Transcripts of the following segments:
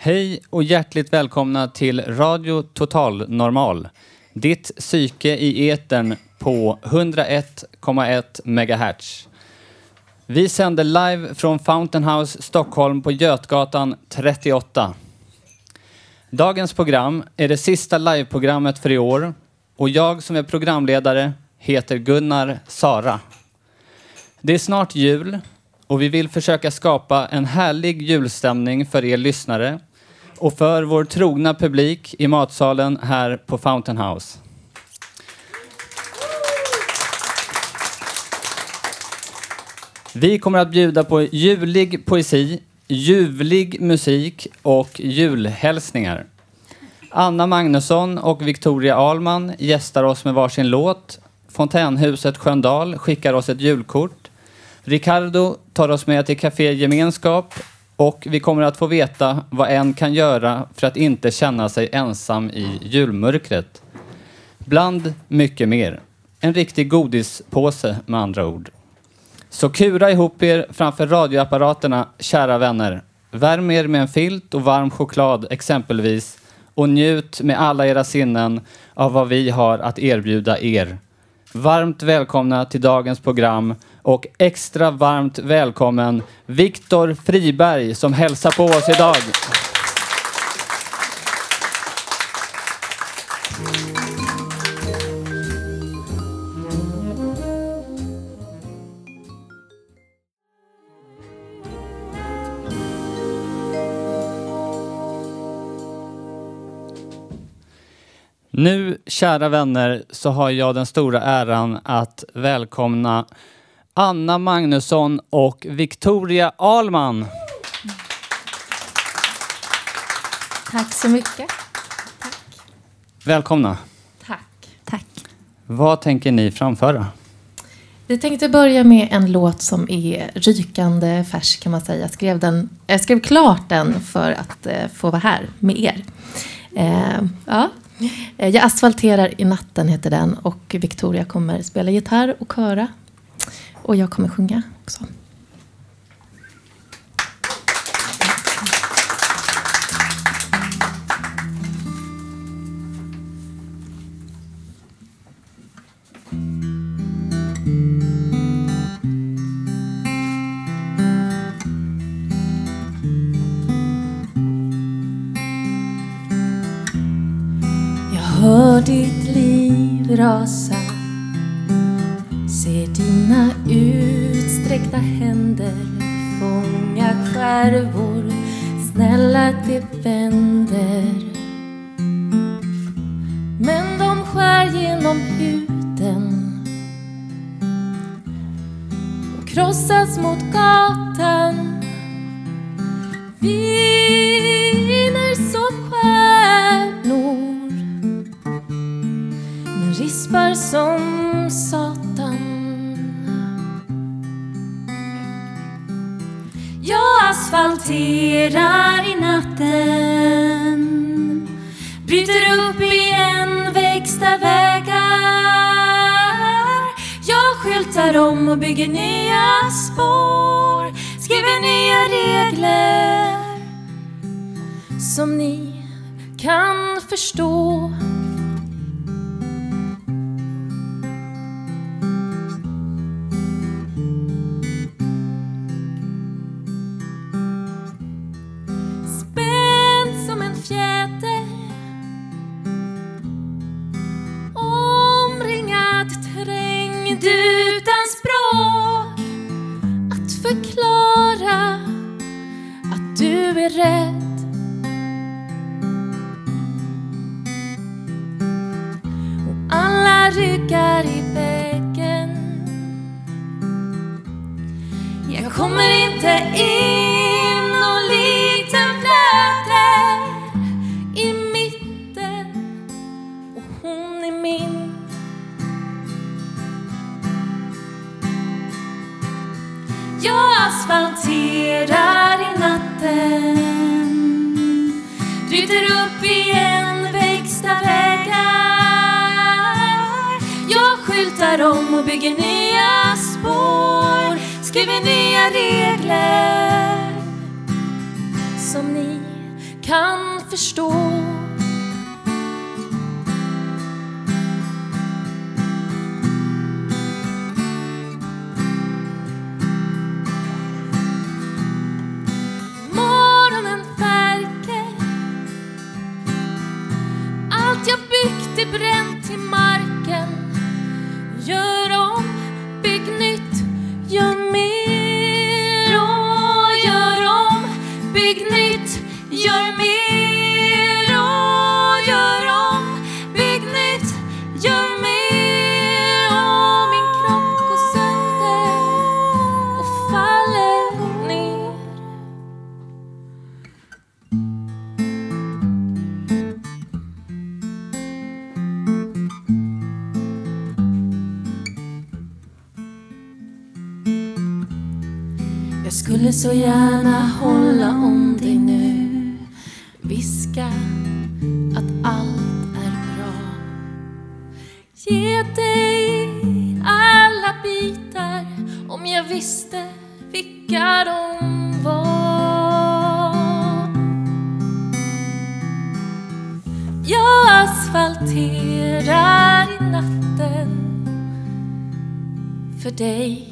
Hej och hjärtligt välkomna till Radio Total Normal. Ditt psyke i etern på 101,1 MHz. Vi sänder live från Fountain House Stockholm på Götgatan 38. Dagens program är det sista liveprogrammet för i år. Och jag som är programledare heter Gunnar Sara. Det är snart jul och vi vill försöka skapa en härlig julstämning för er lyssnare. Och för vår trogna publik i matsalen här på Fountain House. Vi kommer att bjuda på julig poesi, ljuvlig musik och julhälsningar. Anna Magnusson och Victoria Alman gästar oss med varsin låt. Fontänhuset Sköndal skickar oss ett julkort. Ricardo tar oss med till Café Gemenskap. Och vi kommer att få veta vad en kan göra för att inte känna sig ensam i julmörkret. Bland mycket mer. En riktig godispåse med andra ord. Så kura ihop er framför radioapparaterna, kära vänner. Värm er med en filt och varm choklad exempelvis. Och njut med alla era sinnen av vad vi har att erbjuda er. Varmt välkomna till dagens program. Och extra varmt välkommen Viktor Friberg som hälsar på oss idag. Nu, kära vänner, så har jag den stora äran att välkomna Anna Magnusson och Victoria Alman. Tack så mycket. Tack. Välkomna. Tack. Tack. Vad tänker ni framföra? Vi tänkte börja med en låt som är rykande färsk kan man säga. Jag skrev klart den för att få vara här med er. Ja. Jag asfalterar i natten heter den och Victoria kommer spela gitarr och köra. Och jag kommer sjunga också. Jag hör ditt liv rasa. Ser dina utsträckta händer fånga skärvor, snälla det vänder. Men de skär genom huden och krossas mot gatan. Viner som stjärnor men rispar som satan. Jag asfalterar i natten, bryter upp igen växta vägar. Jag skyltar om och bygger nya spår, skriver nya regler som ni kan förstå. Jag kommer inte in och likt en fläter. igen. Ryter upp igen växta vägar. Jag skyltar om och bygger nya spår. Skriver nya regler som ni kan förstå. Det bränt till marken. Gör om, bygg nytt, gör mer. Och gör om, bygg nytt, gör mer. Och gör om, bygg nytt, gör mer. Och min kropp går sönder och faller ner. Jag skulle så gärna hålla om dig nu. Viska att allt är bra. Ge dig alla bitar. Om jag visste vilka de var. Jag asfalterar i natten för dig.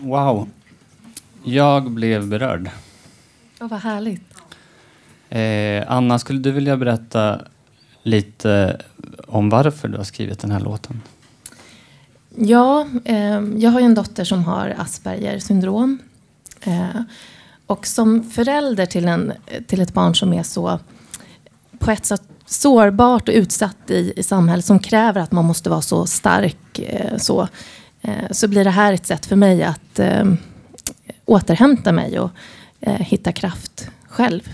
Wow, jag blev berörd. Åh, vad härligt. Anna, skulle du vilja berätta lite om varför du har skrivit den här låten? Ja, jag har ju en dotter som har Asperger-syndrom. Och som förälder till ett barn som är så på ett sätt sårbart och utsatt i samhället, som kräver att man måste vara så stark, så blir det här ett sätt för mig att återhämta mig och hitta kraft själv.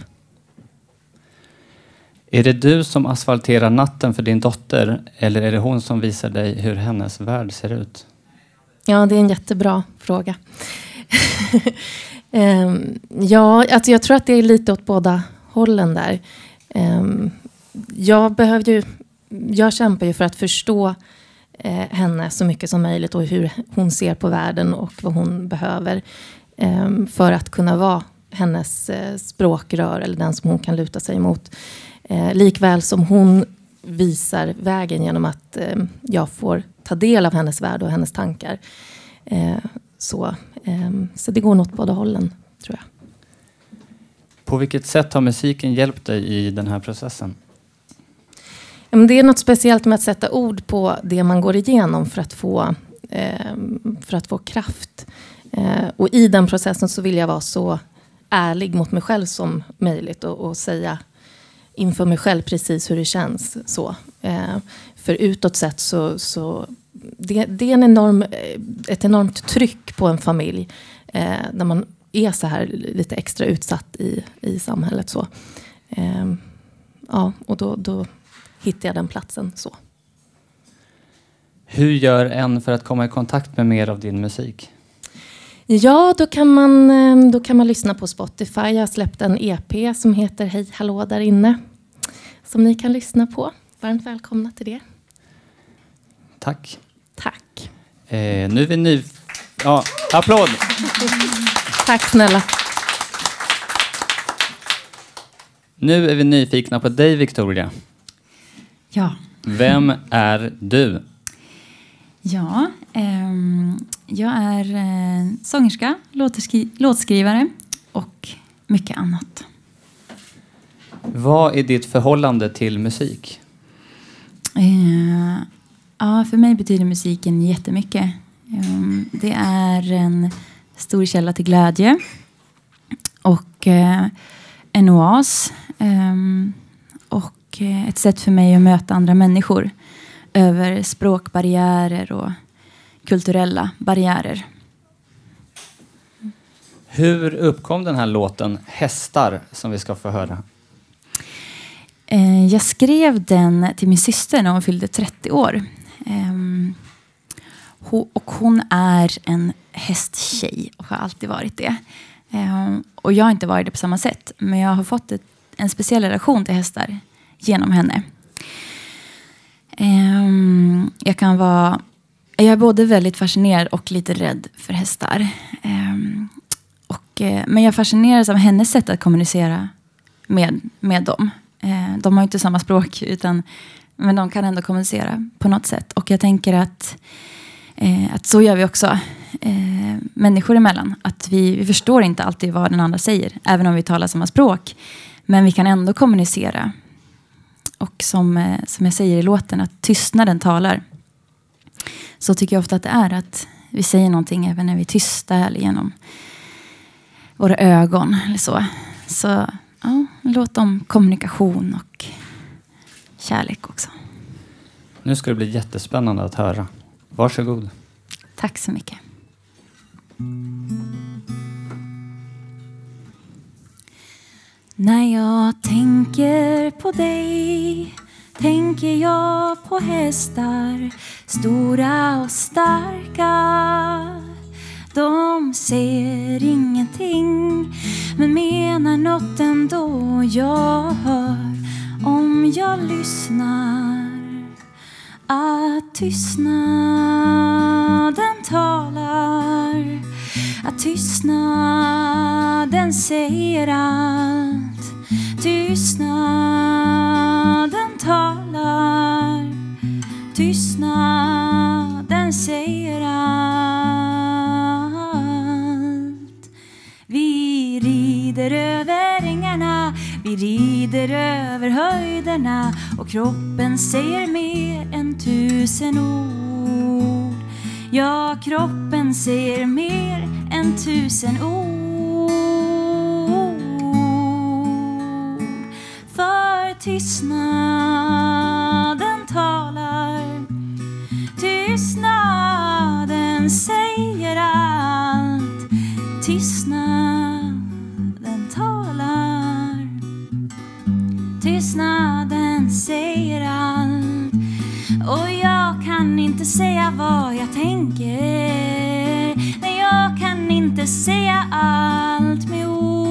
Är det du som asfalterar natten för din dotter, eller är det hon som visar dig hur hennes värld ser ut? Ja, det är en jättebra fråga. Ja, alltså jag tror att det är lite åt båda hållen där. Jag kämpar ju för att förstå henne så mycket som möjligt och hur hon ser på världen och vad hon behöver för att kunna vara hennes språkrör eller den som hon kan luta sig mot. Likväl som hon visar vägen genom att jag får ta del av hennes värld och hennes tankar. Så det går något båda hållen, tror jag. På vilket sätt har musiken hjälpt dig i den här processen? Det är något speciellt med att sätta ord på det man går igenom för att få kraft. Och i den processen så vill jag vara så ärlig mot mig själv som möjligt och säga inför mig själv precis hur det känns. För utåt sett så det är ett enormt tryck på en familj där man är så här lite extra utsatt i samhället. Och då hittar jag den platsen så. Hur gör en för att komma i kontakt med mer av din musik? Ja, då kan man lyssna på Spotify. Jag har släppt en EP som heter Hej, hallå där inne, som ni kan lyssna på. Varmt välkomna till det. Tack. Tack. Nu är vi ny... Ja, applåd! Tack snälla. Nu är vi nyfikna på dig, Victoria. Ja. Vem är du? Ja, jag är sångerska, låtskrivare och mycket annat. Vad är ditt förhållande till musik? För mig betyder musiken jättemycket. Det är en stor källa till glädje och en oas och ett sätt för mig att möta andra människor över språkbarriärer och kulturella barriärer. Hur uppkom den här låten Hästar som vi ska få höra? Jag skrev den till min syster när hon fyllde 30 år. Och hon är en hästtjej och har alltid varit det. Och jag har inte varit det på samma sätt. Men jag har fått en speciell relation till hästar genom henne. Jag är både väldigt fascinerad och lite rädd för hästar. Men jag fascineras av hennes sätt att kommunicera med dem. De har inte samma språk, men de kan ändå kommunicera på något sätt. Och jag tänker att så gör vi också människor emellan. Att vi förstår inte alltid vad den andra säger, även om vi talar samma språk. Men vi kan ändå kommunicera. Och som jag säger i låten, att tystnaden talar. Så tycker jag ofta att det är att vi säger någonting även när vi är tysta eller genom våra ögon eller så. Så ja, låt om kommunikation och kärlek också. Nu ska det bli jättespännande att höra. Varsågod. Tack så mycket. När jag tänker på dig tänker jag på hästar, stora och starka. De ser ingenting men menar något ändå. Jag hör om jag lyssnar att tystnaden talar, att tystnaden säger allt. Tystnaden talar, tystnaden säger allt. Vi rider över ängarna, vi rider över höjderna, och kroppen säger mer än 1000 ord. Ja, kroppen säger mer än 1000 ord. För tystnaden talar, tystnaden säger allt. Tystnaden talar, tystnaden säger allt. Och jag kan inte säga vad jag tänker. Nej, jag kan inte säga allt med ord.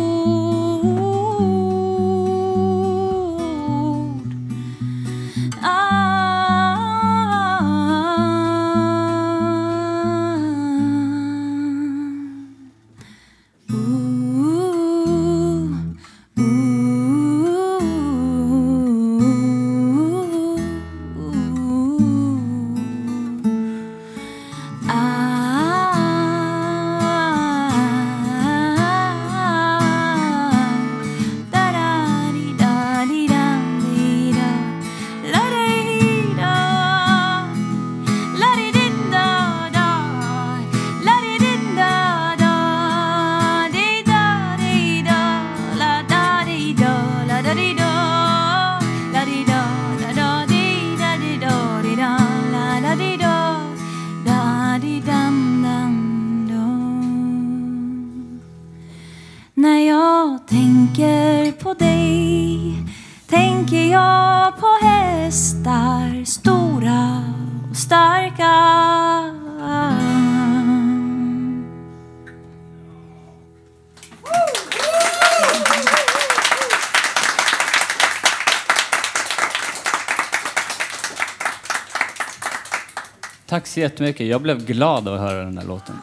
Tack så jättemycket. Jag blev glad att höra den där låten.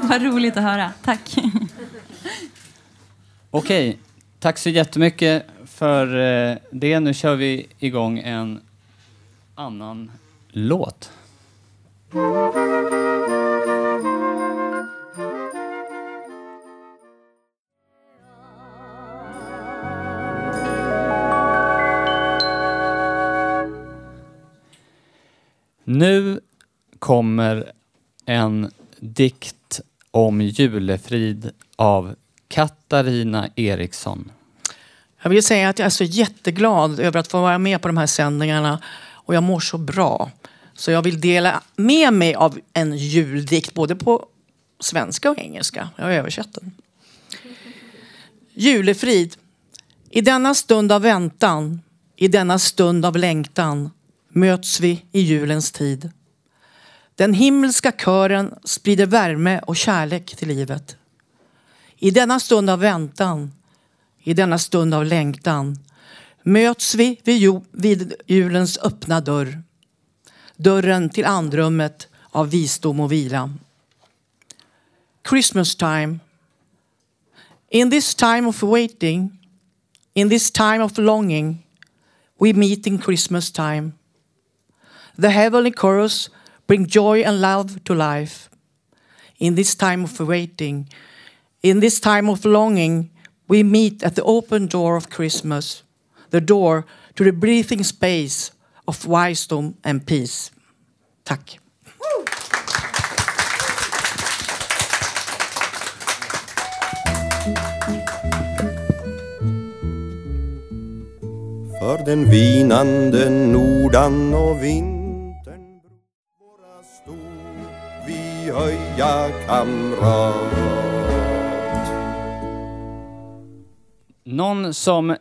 Vad roligt att höra. Tack. Okej. Tack så jättemycket för det. Nu kör vi igång en annan låt. Nu kommer en dikt om julefrid av Katarina Eriksson. Jag vill säga att jag är så jätteglad över att få vara med på de här sändningarna och jag mår så bra. Så jag vill dela med mig av en juldikt både på svenska och engelska. Jag har översatt den. Julefrid. I denna stund av väntan, i denna stund av längtan, möts vi i julens tid. Den himmelska kören sprider värme och kärlek till livet. I denna stund av väntan, i denna stund av längtan, möts vi vid julens öppna dörr. Dörren till andrummet av visdom och vila. Christmas time. In this time of waiting, in this time of longing, we meet in Christmas time. The heavenly chorus bring joy and love to life. In this time of waiting, in this time of longing, we meet at the open door of Christmas, the door to the breathing space of wisdom and peace. Tack. För den vinande nordan och vintern våra stod vi höja kamrat. Någon som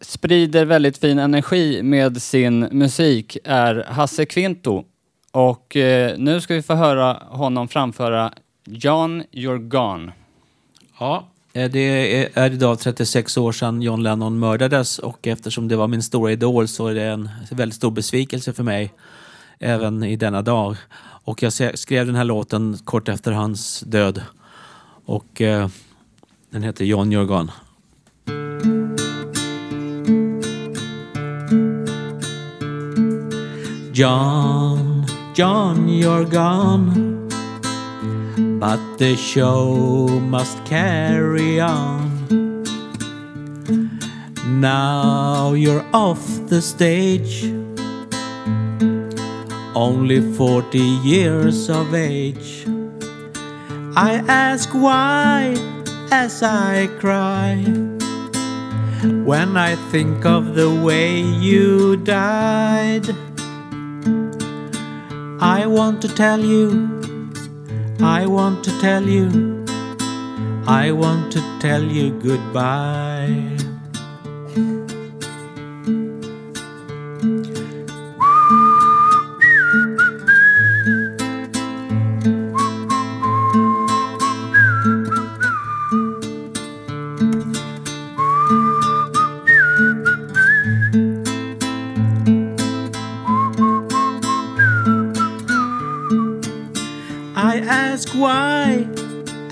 sprider väldigt fin energi med sin musik är Hasse Quinto. Och nu ska vi få höra honom framföra John, You're Gone. Ja. Det är idag 36 år sedan John Lennon mördades, och eftersom det var min stora idol så är det en väldigt stor besvikelse för mig även i denna dag. Och jag skrev den här låten kort efter hans död, och den heter John, You're Gone. John, John, you're gone, but the show must carry on. Now you're off the stage, only 40 years of age. I ask why as I cry when I think of the way you died. I want to tell you, I want to tell you, I want to tell you goodbye.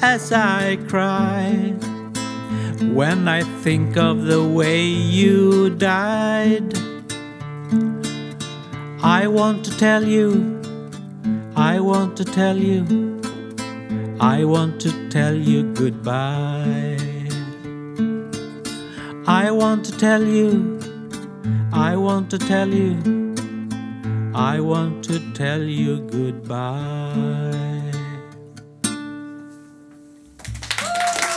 As I cry when I think of the way you died. I want to tell you, I want to tell you, I want to tell you goodbye. I want to tell you, I want to tell you, I want to tell you goodbye.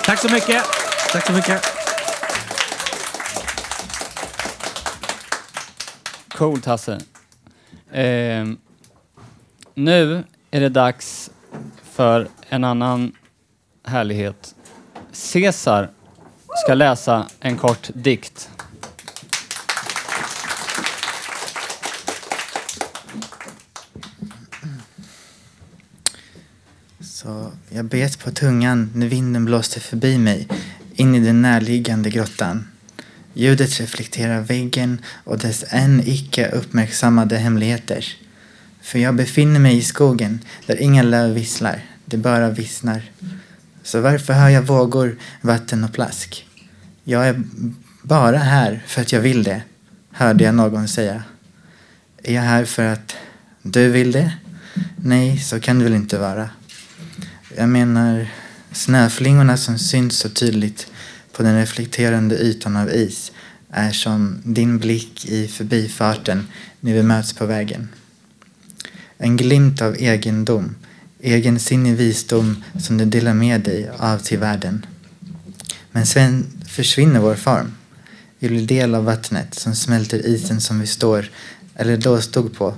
Tack så mycket. Tack så mycket. Coolt, Hasse. Nu är det dags för en annan härlighet. Cesar ska läsa en kort dikt. Så jag bet på tungan när vinden blåste förbi mig in i den närliggande grottan. Ljudet reflekterar väggen och dess än icke uppmärksammade hemligheter. För jag befinner mig i skogen där inga löv visslar, det bara vissnar. Så varför hör jag vågor, vatten och plask? Jag är bara här för att jag vill det, hörde jag någon säga. Är jag här för att du vill det? Nej, så kan det väl inte vara. Jag menar snöflingorna som syns så tydligt på den reflekterande ytan av is är som din blick i förbifarten när vi möts på vägen. En glimt av egendom, egensinnig visdom som du delar med dig av till världen. Men sen försvinner vår form. Vi blir del av vattnet som smälter isen som vi står eller då stod på.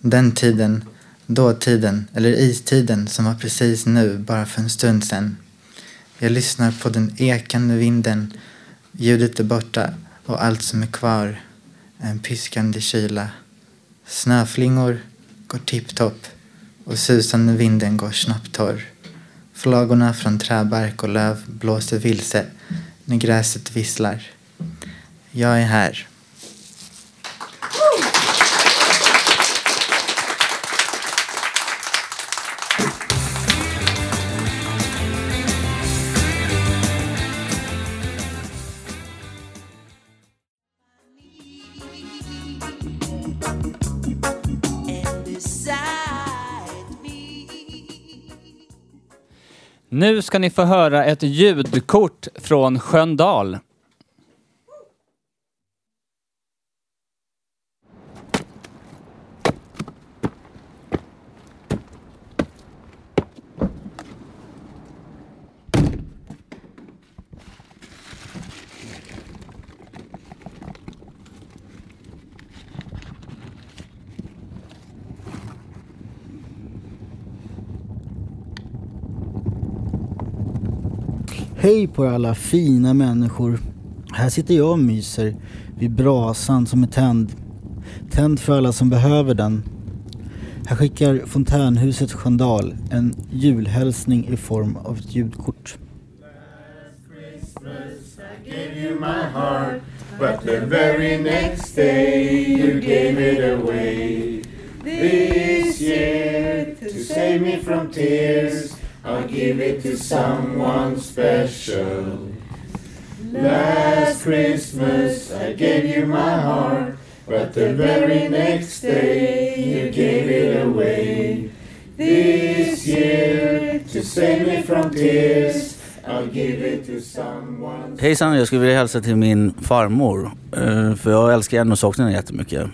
Den tiden dåtiden, eller istiden som var precis nu, bara för en stund sedan. Jag lyssnar på den ekande vinden, ljudet är borta och allt som är kvar är en piskande kyla. Snöflingor går tipptopp och susande vinden går snabbtorr. Flagorna från träbark och löv blåser vilse när gräset visslar. Jag är här. Nu ska ni få höra ett ljudkort från Sköndal. Hej på alla fina människor. Här sitter jag och myser vid brasan som är tänd. Tänd för alla som behöver den. Här skickar Fontänhuset Sköndal en julhälsning i form av ett ljudkort. Last Christmas I gave you my heart, but the very next day you gave it away. This year, to save me from tears, I'll give it to someone special. Last Christmas I gave you my heart, but the very next day you gave it away. This year, to save me from tears, I'll give it to someone. Hejsan, jag skulle vilja hälsa till min farmor, för jag älskar henne och saknar henne jättemycket.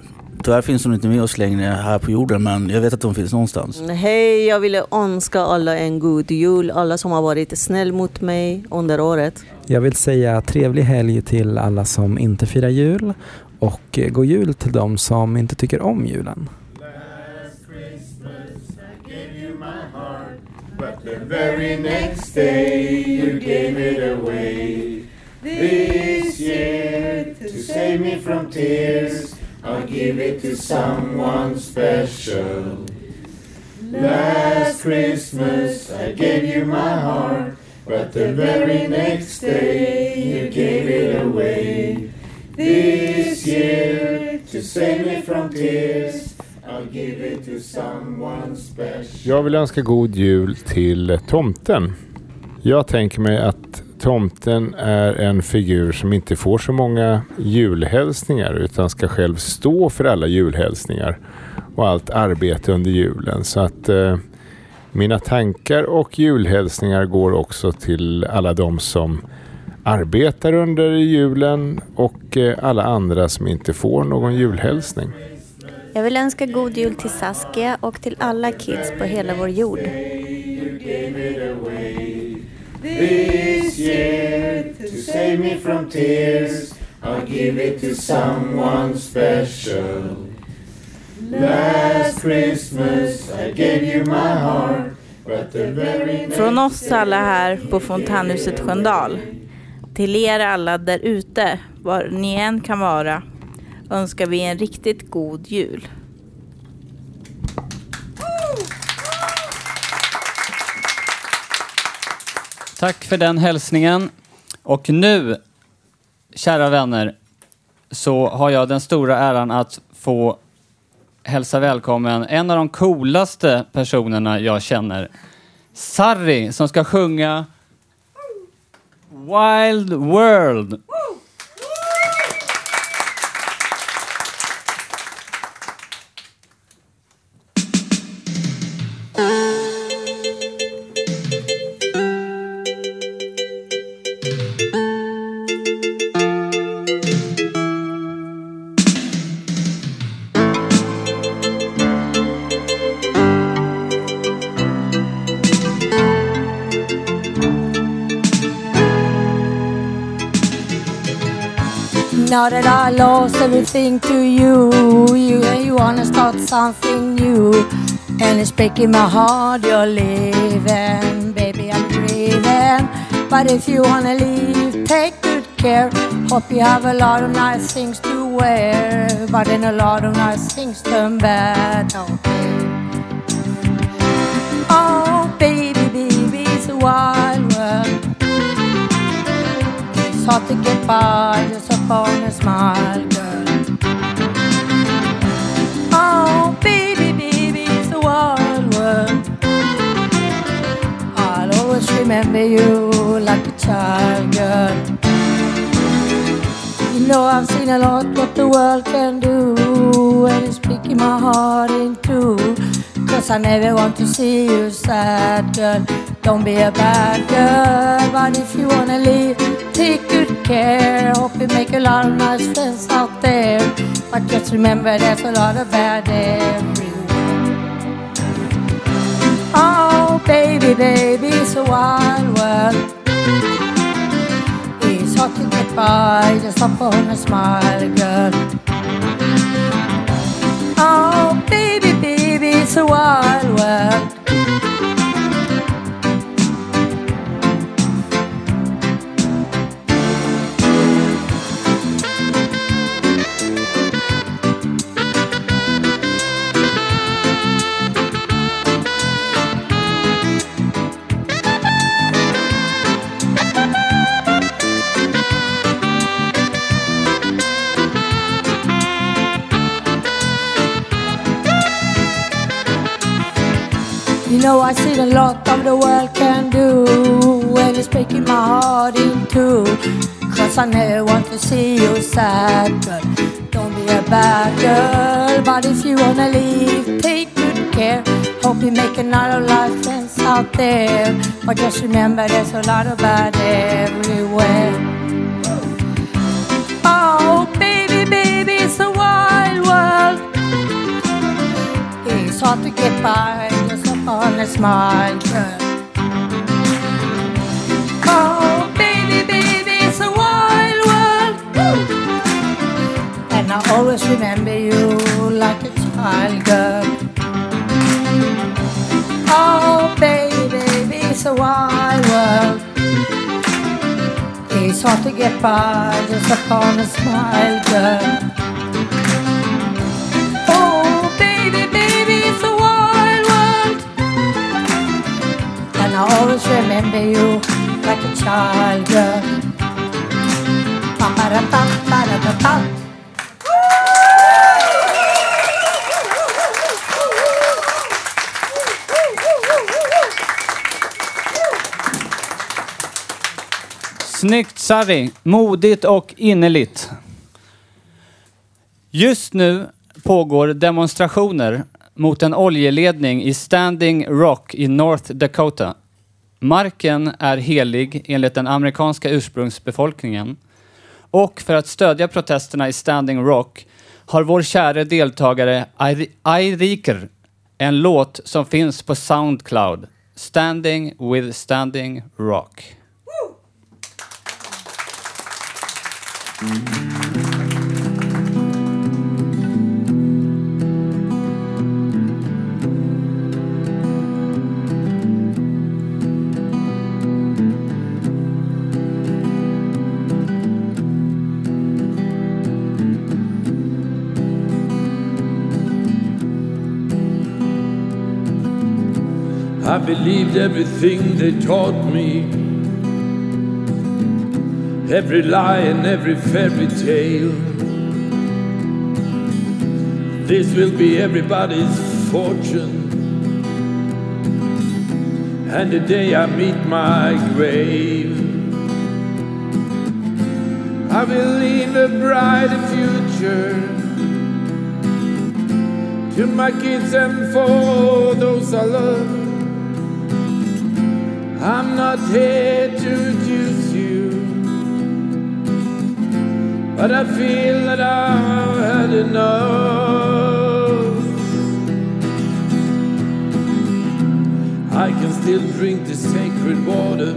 Tyvärr finns hon inte med oss längre här på jorden, men jag vet att hon finns någonstans. Hej, jag ville önska alla en god jul. Alla som har varit snäll mot mig under året. Jag vill säga trevlig helg till alla som inte firar jul. Och god jul till de som inte tycker om julen. Last Christmas I gave you my heart, but the very next day you gave it away. This year, to save me from tears, I'll give it to someone special. Last Christmas I gave you my heart, but the very next day you gave it away. This year, to save me from tears, I'll give it to someone special. Jag vill önska god jul till tomten. Jag tänker mig att tomten är en figur som inte får så många julhälsningar utan ska själv stå för alla julhälsningar och allt arbete under julen. Så att mina tankar och julhälsningar går också till alla de som arbetar under julen och alla andra som inte får någon julhälsning. Jag vill önska god jul till Saskia och till alla kids på hela vår jord. This year, to save me from tears, I'll give it to someone special. Last Christmas I gave you my heart, but the very... Från oss alla här på Fontänhuset Sköndal, till er alla där ute, var ni än kan vara, önskar vi en riktigt god jul. Tack för den hälsningen. Och nu, kära vänner, så har jag den stora äran att få hälsa välkommen en av de coolaste personerna jag känner. Sarri, som ska sjunga Wild World. Now that I lost everything to you, you wanna start something new. and it's breaking my heart you're leaving. Baby, I'm grieving, but if you wanna leave, take good care. Hope you have a lot of nice things to wear, but then a lot of nice things turn bad. Okay. Oh, baby, baby, it's a wild world. It's hard to get by just upon a smile, girl. Oh, baby, baby, it's a wild world. I'll always remember you like a child, girl. You know I've seen a lot what the world can do, and it's breaking my heart in two. Cause I never want to see you sad, girl. Don't be a bad girl, but if you wanna leave, take good care. Hope you make a lot of nice friends out there, but just remember there's a lot of bad everywhere. Oh baby, baby, it's a wild world. It's hard to get by just upon a smile, girl. Oh baby, baby, it's a wild world. You know I've seen a lot of the world can do, and it's breaking my heart in two. Cause I never want to see you sad, girl. Don't be a bad girl, but if you wanna leave, take good care. Hope you make a lot of life friends out there, but just remember there's a lot of bad everywhere. Oh baby, baby, it's a wild world. It's hard to get by on a smile, girl. Oh, baby, baby, it's a wild world. Woo! And I always remember you like a child, girl. Oh, baby, baby, it's a wild world. It's hard to get by just upon a smile, girl. Oh, baby, baby, it's a wild. I always remember you like a child, girl. Snyggt, Savi. Modigt och innerligt. Just nu pågår demonstrationer mot en oljeledning i Standing Rock i North Dakota. Marken är helig enligt den amerikanska ursprungsbefolkningen, och för att stödja protesterna i Standing Rock har vår kära deltagare Eiriker en låt som finns på Soundcloud, Standing with Standing Rock. I believed everything they taught me, every lie and every fairy tale. This will be everybody's fortune, and the day I meet my grave, I will leave a brighter future to my kids and for those I love. I'm not here to accuse you, but I feel that I've had enough. I can still drink the sacred water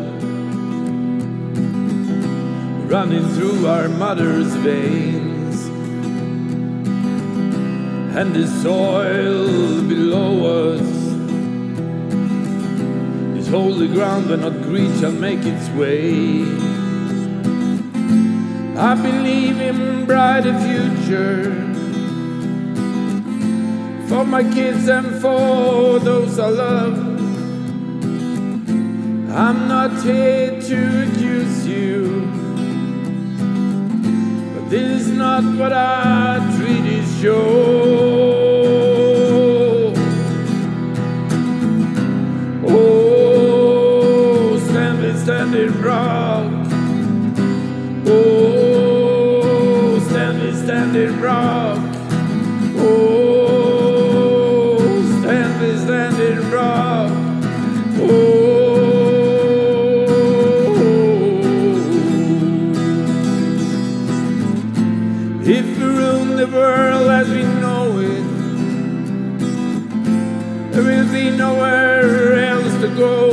running through our mother's veins, and the soil below us. This holy ground where not greed shall make its way. I believe in brighter future for my kids and for those I love. I'm not here to accuse you, but this is not what our treaties show. Oh, standing rock. Oh, standing rock. Oh, standing rock. Oh. World as we know it, there will be nowhere else to go.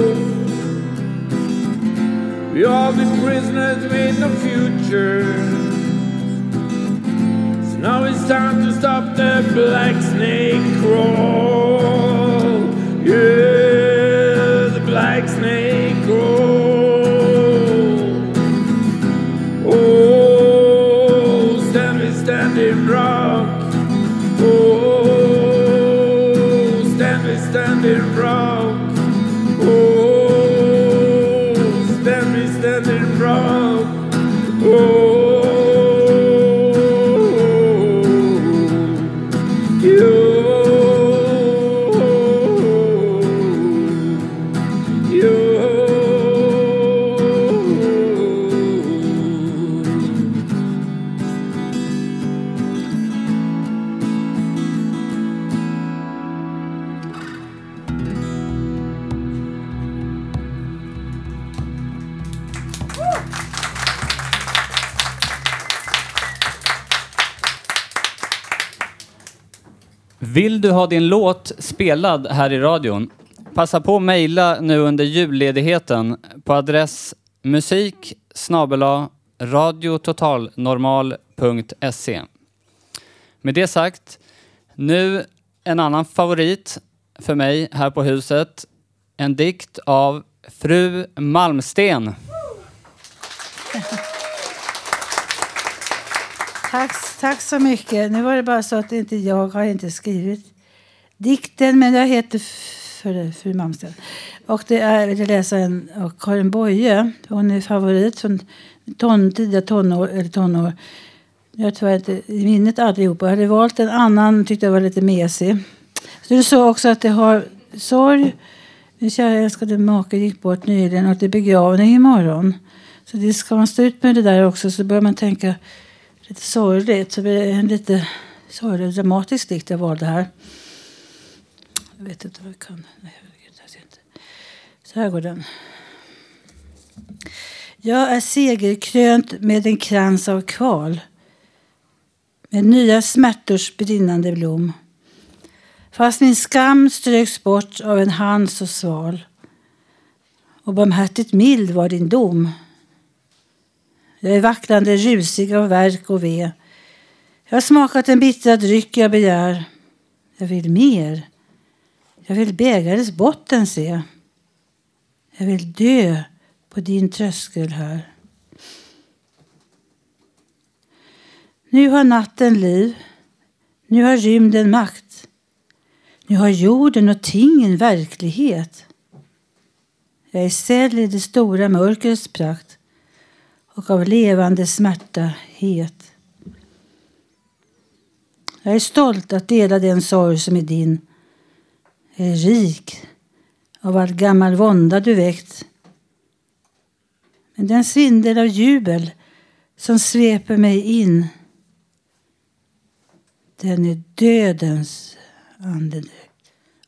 We all be prisoners with no future, so now it's time to stop the black snake crawl. Yeah, the black snake crawl. Oh, standing rock. Standing rock, oh, standing rock, oh, Vill du ha din låt spelad här i radion? Passa på att mejla nu under julledigheten på adress musik@radiototalnormal.se. Med det sagt, nu en annan favorit för mig här på huset. En dikt av fru Malmsten. Tack så mycket. Nu var det bara så att inte jag har inte skrivit dikten, men jag heter fru Malmsten. Och det är läsaren och Karin Boje. Hon är favorit från tidiga tonår. Jag tror inte i minnet allihopa. Jag hade valt en annan, tyckte jag var lite mesig. Så du såg också att det har sorg. Min kära älskade make gick bort nyligen och det är begravning imorgon. Så det ska man stå ut med det där också, så börjar man tänka lite sorgligt. Så det är en lite sorglig, dramatisk dikt jag valde här. Jag vet inte vad jag kan. Nej, jag ser inte. Så här går den. Jag är segerkrönt med en krans av kval, med nya smärtors brinnande blom. Fast min skam ströks bort av en hand så sval, och barmhärtigt mild var din dom. Jag är vacklande, rusig av verk och ve. Jag har smakat en bittra dryck jag begär. Jag vill mer. Jag vill bägarens botten se. Jag vill dö på din tröskel här. Nu har natten liv. Nu har rymden makt. Nu har jorden och tingen verklighet. Jag är sedd i det stora mörkrets prakt och av levande smärta het. Jag är stolt att dela den sorg som är din. Jag är rik av all gammal vånda du väckt. Men den svindel av jubel som sveper mig in, den är dödens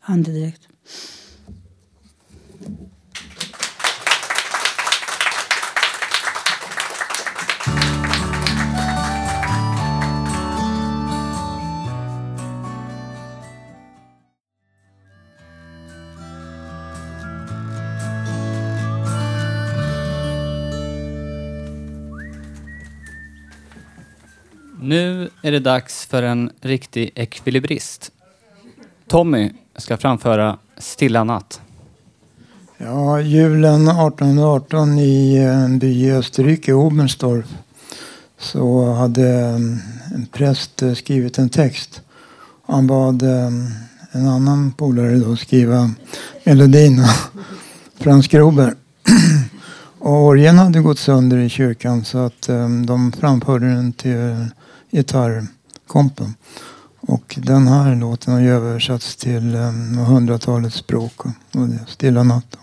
andedräkt. Nu är det dags för en riktig ekvilibrist. Tommy ska framföra Stilla natt. Ja, julen 1818 i en by i Österrike, Oberstdorf, så hade en präst skrivit en text. Han bad en annan polare då skriva melodin av Franz Gruber. Och orgeln hade gått sönder i kyrkan, så att de framförde den till gitarrkompen. Och den här låten har översatts till hundratalets språk, och det Stilla natt.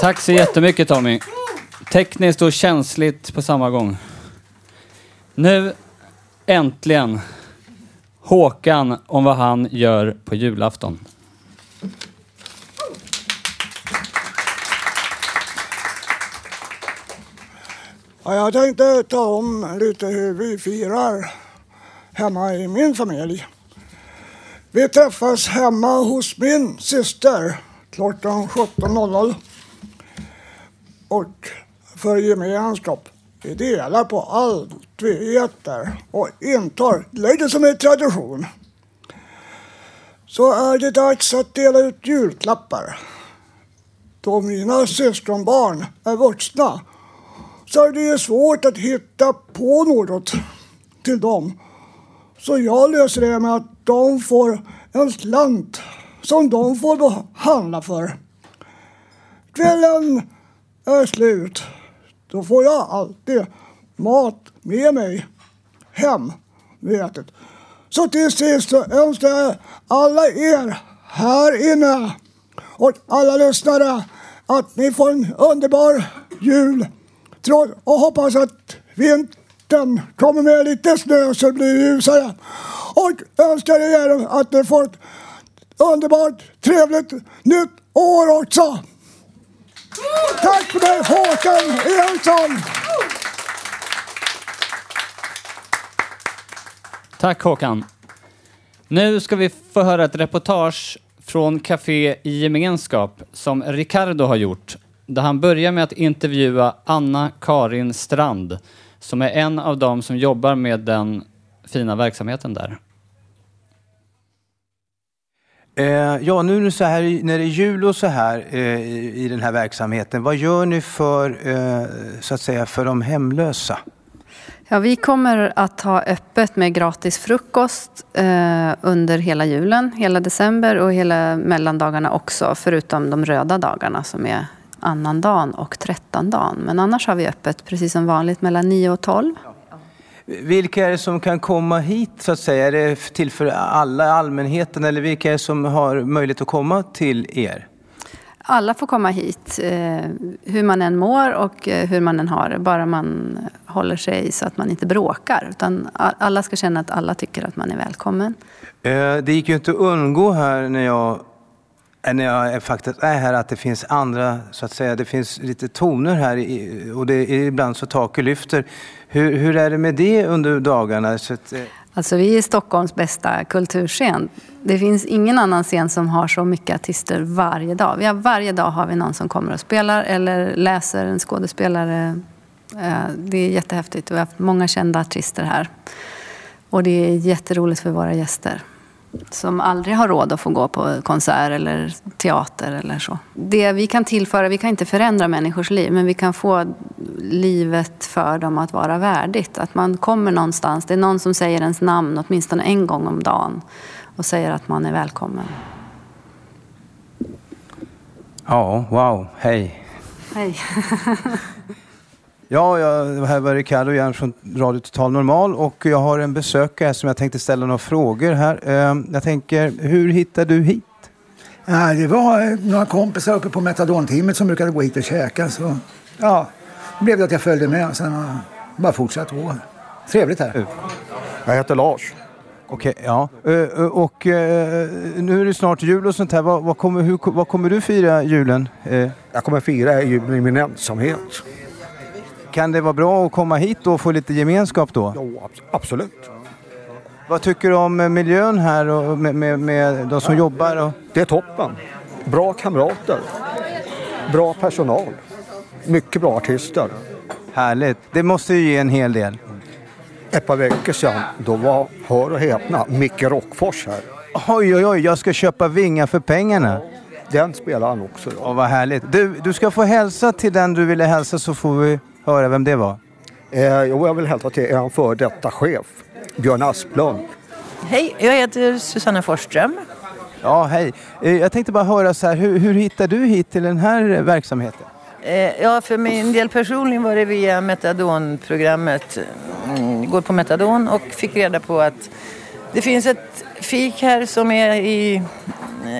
Tack så jättemycket, Tommy. Tekniskt och känsligt på samma gång. Nu äntligen Håkan om vad han gör på julafton. Ja, jag tänkte ta om lite hur vi firar hemma i min familj. Vi träffas hemma hos min syster klockan 17.00. Och för gemenskap. Vi delar på allt vi äter och intar. Lägger som en tradition. Så är det dags att dela ut julklappar. Då mina syskonbarn är vuxna, så är det svårt att hitta på något till dem. Så jag löser det med att de får en slant som de får handla för. Kvällen är slut, då får jag alltid mat med mig hem vetet. Så till sist önskar jag alla er här inne och alla lyssnare att ni får en underbar jul. Och hoppas att vi natten kommer med lite snö så blir det ljusare. Och önskar er att ni får ett underbart, trevligt nytt år också. Tack för det, Håkan Ejelsson. Tack Håkan. Nu ska vi få höra ett reportage från Café Gemenskap som Ricardo har gjort. Där han börjar med att intervjua Anna-Karin Strand som är en av dem som jobbar med den fina verksamheten där. Ja, nu så här, när det är jul och så här i den här verksamheten, vad gör ni för, så att säga, för de hemlösa? Ja, vi kommer att ha öppet med gratis frukost under hela julen, hela december och hela mellandagarna också, förutom de röda dagarna som är annandagen och 13-dagen. Men annars har vi öppet precis som vanligt mellan 9 och 12. Vilka är det som kan komma hit så att säga? Är det till för alla allmänheten eller vilka är det som har möjlighet att komma till er? Alla får komma hit, hur man än mår och hur man än har det. Bara man håller sig så att man inte bråkar. Utan alla ska känna att alla tycker att man är välkommen. Det gick ju inte att undgå här när jag faktiskt är här att det finns andra, så att säga, det finns lite toner här och det är ibland så taket lyfter. Hur är det med det under dagarna? Så att, Alltså vi är Stockholms bästa kulturscen. Det finns ingen annan scen som har så mycket artister varje dag. Varje dag har vi någon som kommer och spelar eller läser, en skådespelare. Det är jättehäftigt och vi har haft många kända artister här. Och det är jätteroligt för våra gäster som aldrig har råd att få gå på konsert eller teater eller så. Det vi kan tillföra, vi kan inte förändra människors liv, men vi kan få livet för dem att vara värdigt. Att man kommer någonstans, det är någon som säger ens namn åtminstone en gång om dagen och säger att man är välkommen. Ja, wow, hej. Hej. Ja, jag här var Ricardo Järn från Radio Total Normal och jag har en besökare som jag tänkte ställa några frågor här. Jag tänker, hur hittade du hit? Ja, det var några kompisar uppe på Metadonteamet som brukade gå hit och käka. Så ja, det blev det att jag följde med och sen bara fortsatt gå. Trevligt här. Jag heter Lars. Okej, ja. Och nu är det snart jul och sånt här. Vad kommer du fira julen? Jag kommer fira julen i min ensamhet. Kan det vara bra att komma hit och få lite gemenskap då? Jo, absolut. Vad tycker du om miljön här och med de som jobbar? Det är toppen. Bra kamrater. Bra personal. Mycket bra artister. Härligt. Det måste ju ge en hel del. Ett par veckor sedan, då var, hör och häpna, Micke Rockfors här. Oj, jag ska köpa vingar för pengarna. Den spelar han också. Åh, vad härligt. Du ska få hälsa till den du ville hälsa så får vi höra vem det var. Jag vill hälsa till en före detta chef, Björn Asplund. Hej, jag heter Susanne Forsström. Ja, hej. Jag tänkte bara höra så här, hur hittar du hit till den här verksamheten? Ja, för min del personligen var det via Metadon-programmet. Går på Metadon och fick reda på att det finns ett fik här som är i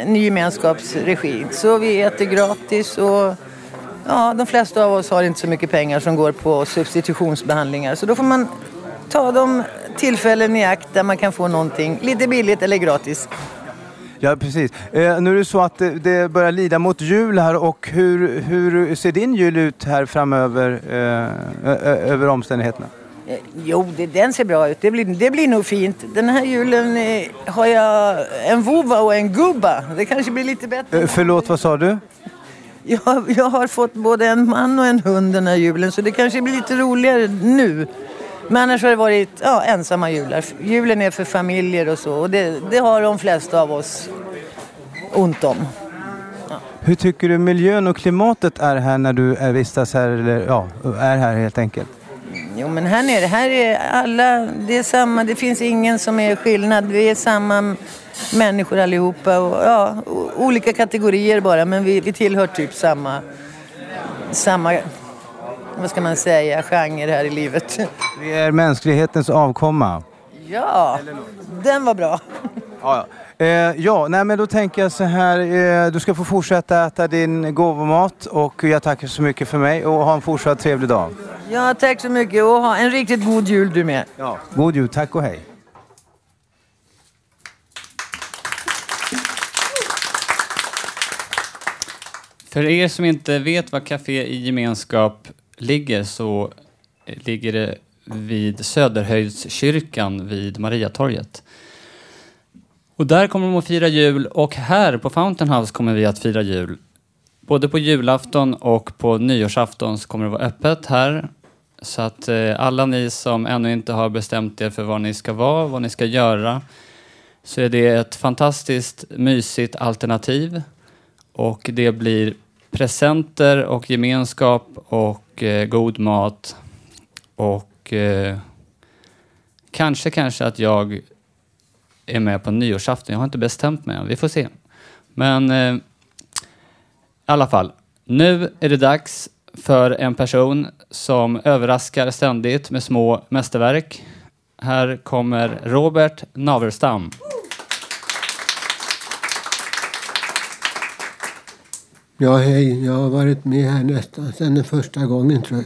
ny gemenskapsregi. Så vi äter gratis och ja, de flesta av oss har inte så mycket pengar som går på substitutionsbehandlingar. Så då får man ta de tillfällen i akt där man kan få någonting lite billigt eller gratis. Ja, precis. Nu är det så att det börjar lida mot jul här. Och hur ser din jul ut här framöver över omständigheterna? Jo, den ser bra ut. Det blir nog fint. Den här julen har jag en vova och en gubba. Det kanske blir lite bättre. Förlåt, vad sa du? Jag har fått både en man och en hund den här julen så det kanske blir lite roligare nu. Men annars har det varit ensamma jular. Julen är för familjer och så och det har de flesta av oss ont om. Ja. Hur tycker du miljön och klimatet är här när du vistas här eller är här helt enkelt? Jo, men här nere, här är alla, det är samma, det finns ingen som är skillnad. Vi är samma människor allihopa och olika kategorier bara, men vi tillhör typ samma, vad ska man säga, genre här i livet. Vi är mänsklighetens avkomma. Ja, den var bra. Ja. Men då tänker jag så här, du ska få fortsätta äta din gåvomat och jag tackar så mycket för mig och ha en fortsatt trevlig dag. Ja, tack så mycket och ha en riktigt god jul du med. Ja, god jul, tack och hej. För er som inte vet var Café i Gemenskap ligger, så ligger det vid Söderhöjdskyrkan vid Mariatorget. Och där kommer de att fira jul, och här på Fountain House kommer vi att fira jul. Både på julafton och på nyårsafton så kommer det vara öppet här. Så att alla ni som ännu inte har bestämt er för var ni ska vara, vad ni ska göra, så är det ett fantastiskt mysigt alternativ. Och det blir presenter och gemenskap och god mat. Och kanske att jag är med på nyårsafton. Jag har inte bestämt mig än. Vi får se. Men i alla fall. Nu är det dags för en person som överraskar ständigt med små mästerverk. Här kommer Robert Naverstam. Ja, hej. Jag har varit med här nästan sedan den första gången, tror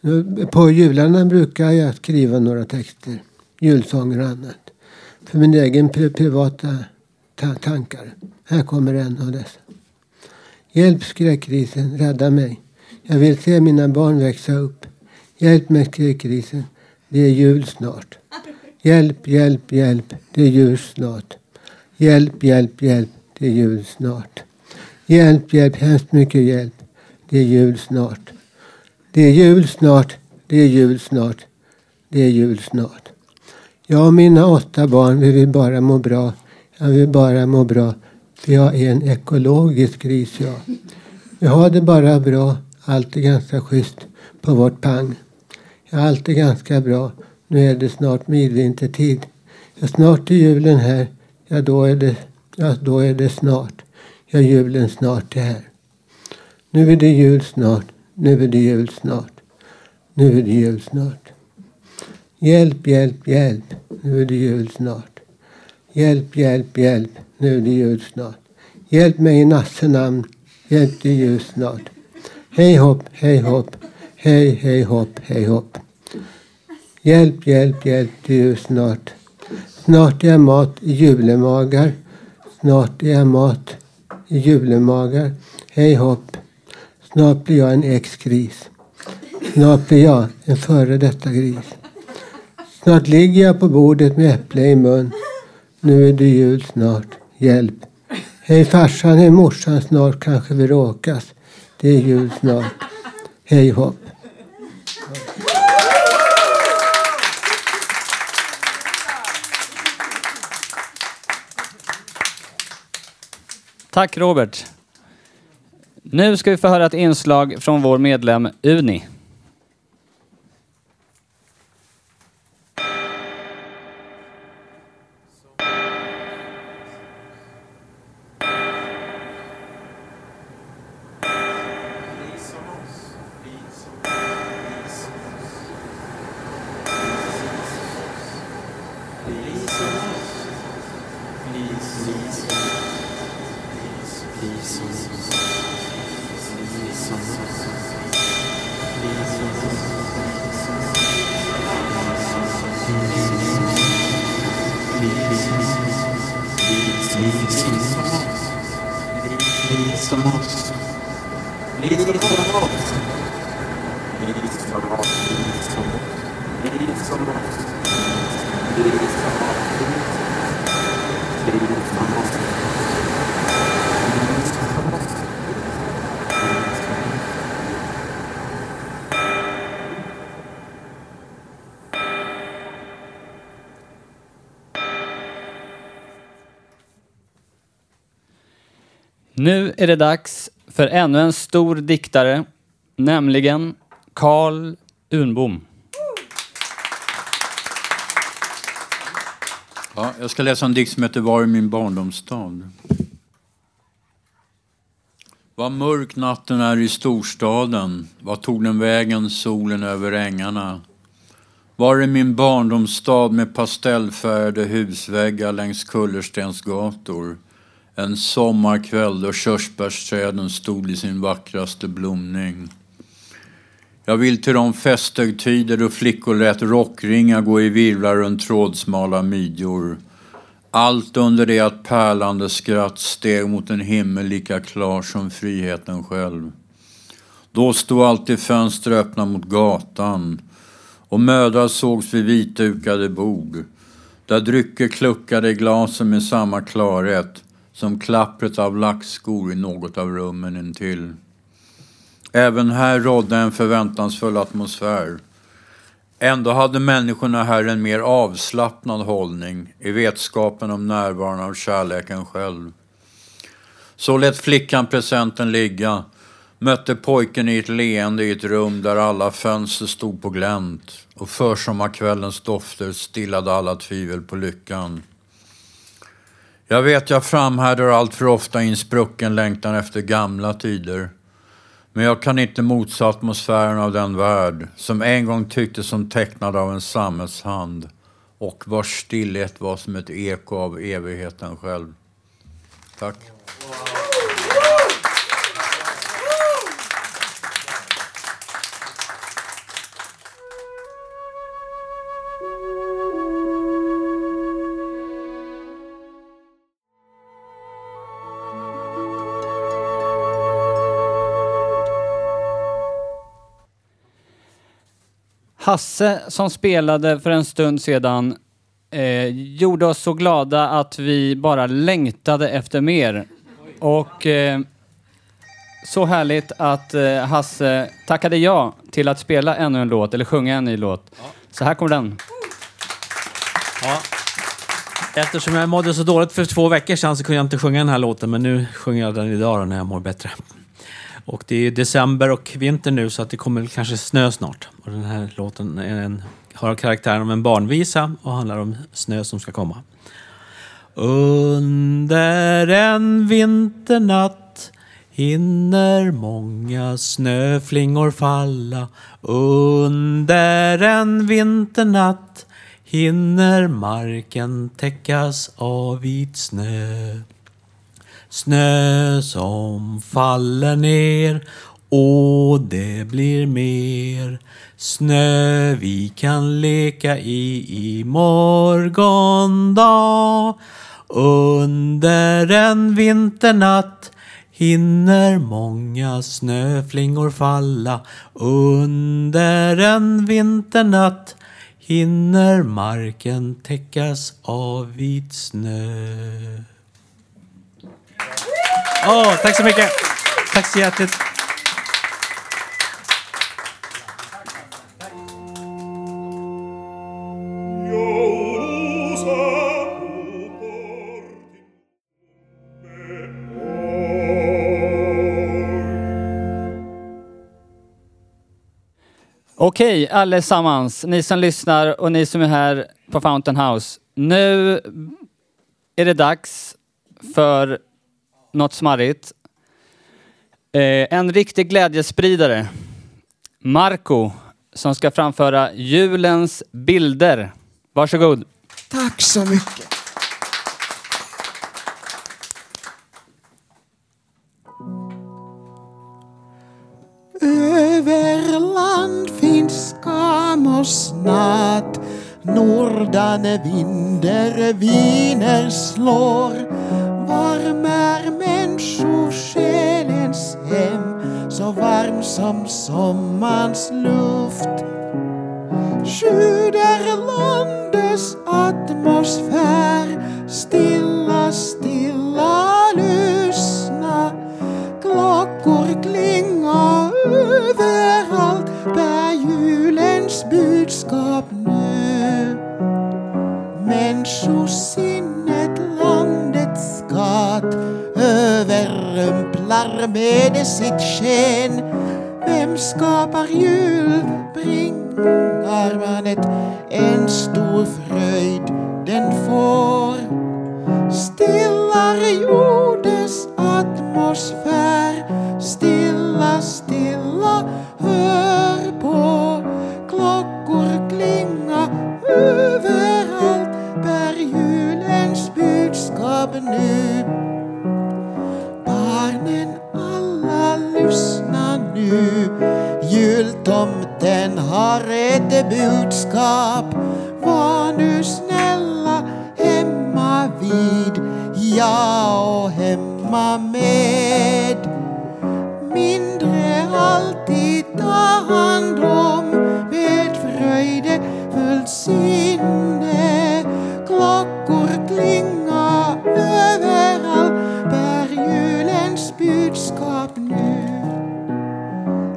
jag. På jularna brukar jag skriva några texter. Julsånger och annat. För min egen privata tankar. Här kommer en av dessa. Hjälp, skräckkrisen, rädda mig. Jag vill se mina barn växa upp. Hjälp mig, skräckkrisen. Det är jul snart. Hjälp, hjälp, hjälp. Det är jul snart. Hjälp, hjälp, hjälp. Det är jul snart. Hjälp, hjälp, hemskt mycket hjälp. Det är jul snart. Det är jul snart. Det är jul snart. Det är jul snart. Jag och mina 8 barn, vi vill bara må bra. Jag vill bara må bra. För jag är en ekologisk gris, jag. Vi har det bara bra. Allt är ganska schysst på vårt pang. Ja, allt är ganska bra. Nu är det snart midvintertid. Ja, snart är julen här. Ja, då är det snart. Ja, julen snart är här. Nu är det jul snart. Nu är det jul snart. Nu är det jul snart. Hjälp, hjälp, hjälp. Nu är det jul snart. Hjälp, hjälp, hjälp. Nu är det jul snart. Hjälp mig i Nasse namn. Hjälp, det är jul snart. Hej hopp, hej hopp. Hej, hej hopp, hej hopp. Hjälp, hjälp, hjälp. Det är jul snart. Snart är mat i julemagar. Snart är mat i julemagar. Hej hopp. Snart blir jag en ex-gris. Snart blir jag en före detta gris. Snart ligger jag på bordet med äpple i mun. Nu är det jul snart. Hjälp. Hej farsan, hej morsan. Snart kanske vi råkas. Det är jul snart. Hej hopp. Tack Robert. Nu ska vi få höra ett inslag från vår medlem Uni. Nu är det dags för ännu en stor diktare, nämligen Karl Unbom. Ja, jag ska läsa en dikt som heter Var är min barndomsstad? Vad mörk natten är i storstaden. Vad tog den vägen solen över ängarna? Var är min barndomsstad med pastellfärgade husväggar längs kullerstensgator? En sommarkväll då körsbärsträden stod i sin vackraste blomning. Jag vill till de festhögtider då flickor lät rockringar gå i virvlar runt trådsmala midjor. Allt under det att pärlande skratt steg mot en himmel lika klar som friheten själv. Då stod alltid fönster öppna mot gatan och mödrar sågs vid vitdukade bord. Där drycker kluckade i glasen med samma klarhet som klappret av laxskor i något av rummen intill. Även här rådde en förväntansfull atmosfär. Ändå hade människorna här en mer avslappnad hållning i vetskapen om närvaron av kärleken själv. Så lät flickan presenten ligga, mötte pojken i ett leende i ett rum där alla fönster stod på glänt och försommarkvällens dofter stillade alla tvivel på lyckan. Jag vet jag framhärdar allt för ofta i en sprucken längtan efter gamla tider. Men jag kan inte motsa atmosfären av den värld som en gång tycktes som tecknad av en sammetshand och vars stillhet var som ett eko av evigheten själv. Tack. Hasse som spelade för en stund sedan gjorde oss så glada att vi bara längtade efter mer. Och så härligt att Hasse tackade ja till att spela ännu en låt eller sjunga en ny låt. Ja. Så här kommer den. Ja. Eftersom jag mådde så dåligt för 2 veckor sedan så kunde jag inte sjunga den här låten. Men nu sjunger jag den idag när jag mår bättre. Och det är december och vinter nu så att det kommer kanske snö snart. Och den här låten är har karaktären av en barnvisa och handlar om snö som ska komma. Under en vinternatt hinner många snöflingor falla. Under en vinternatt hinner marken täckas av vit snö. Snö som faller ner och det blir mer. Snö vi kan leka i morgondag. Under en vinternatt hinner många snöflingor falla. Under en vinternatt hinner marken täckas av vit snö. Tack så mycket. Tack så hjärtligt. Okej, allesammans. Ni som lyssnar och ni som är här på Fountain House. Nu är det dags för något smarrigt. En riktig glädjespridare. Marco som ska framföra julens bilder. Varsågod. Tack så mycket. Över land finns skam och snatt. Nordane vinder, viner slår. Varm är människosjälens hem, så varm som sommarns luft. Sjuder landets atmosfär, stilla, stilla lyssna. Klockor klingar överallt, bär julens budskap nu. Människosinnet landets skatt överrumplar med sitt sken. Vem skapar jul? Bringar man en stor fröjd den får. Stillar jordens atmosfär, stilla, stilla hör på. Klockor klingar över julens budskap nu. Barnen alla lyssnar nu. Jultomten Den har ett budskap. Var nu snälla hemma vid, ja och hemma med. Mindre alltid ta hand om, med fröjde fullt sinne. Klockor klinga överallt, bär julens budskap nu.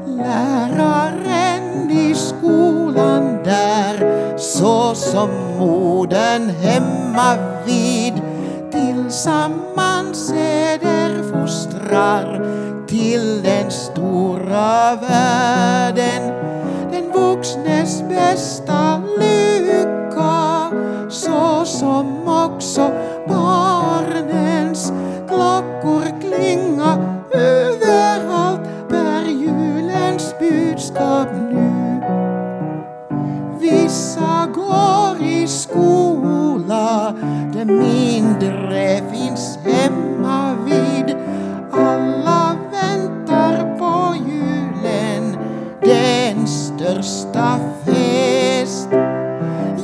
Läraren i skolan där, så som modern hemma vid, tillsammans fostrar till den stora världen. Den vuxnes bästa lycka, så som också barnens. Klockor klinga överallt, bär julens budskap nu. Vissa går i skola, det mindre finns hemma vid. Alla väntar på julen, den största fest.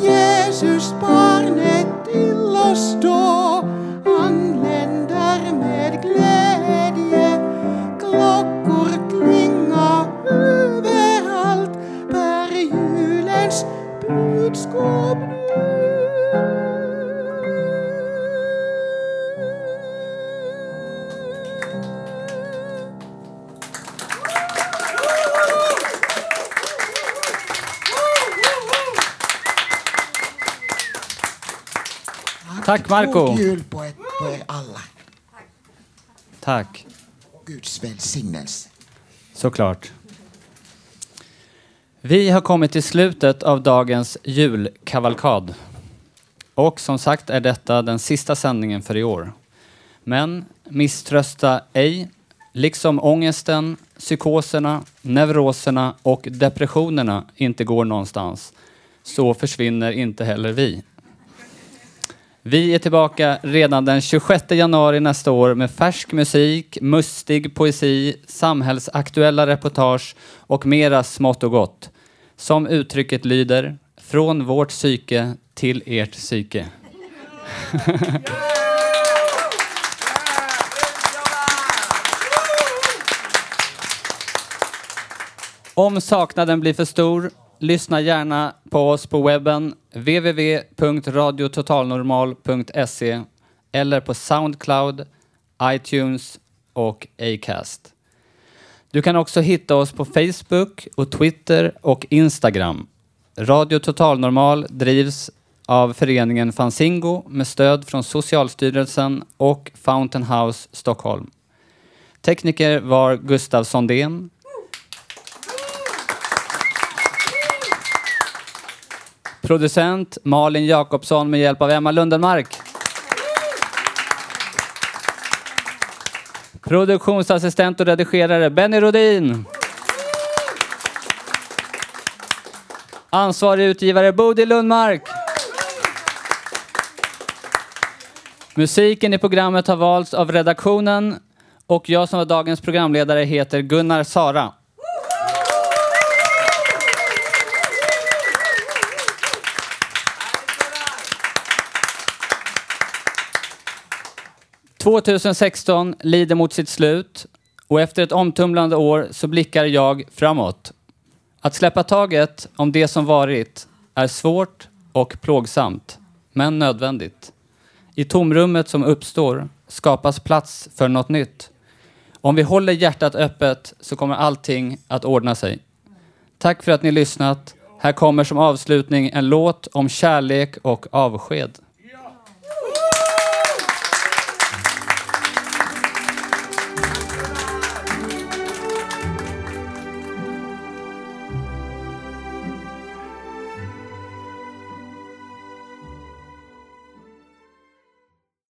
Jesus barnet till oss då anländer med glädje. Klockor klinga överallt, bär julens budskap nu. Tack Marco. God jul på er alla. Tack. Guds välsignelse. Såklart. Vi har kommit till slutet av dagens julkavalkad. Och som sagt är detta den sista sändningen för i år. Men misströsta ej. Liksom ångesten, psykoserna, neuroserna och depressionerna inte går någonstans, så försvinner inte heller vi. Vi är tillbaka redan den 26 januari nästa år med färsk musik, mustig poesi, samhällsaktuella reportage och mera smått och gott. Som uttrycket lyder, från vårt psyke till ert psyke. Om saknaden blir för stor, lyssna gärna på oss på webben www.radiototalnormal.se eller på Soundcloud, iTunes och Acast. Du kan också hitta oss på Facebook och Twitter och Instagram. Radio Totalnormal drivs av föreningen Fanzingo med stöd från Socialstyrelsen och Fountain House Stockholm. Tekniker var Gustav Sondén. Producent Malin Jakobsson med hjälp av Emma Lundenmark. Produktionsassistent och redigerare Benny Rodin. Ansvarig utgivare Bodil Lundmark. Musiken i programmet har valts av redaktionen och jag som var dagens programledare heter Gunnar Sara. År 2016 lider mot sitt slut och efter ett omtumlande år så blickar jag framåt. Att släppa taget om det som varit är svårt och plågsamt, men nödvändigt. I tomrummet som uppstår skapas plats för något nytt. Om vi håller hjärtat öppet så kommer allting att ordna sig. Tack för att ni lyssnat. Här kommer som avslutning en låt om kärlek och avsked.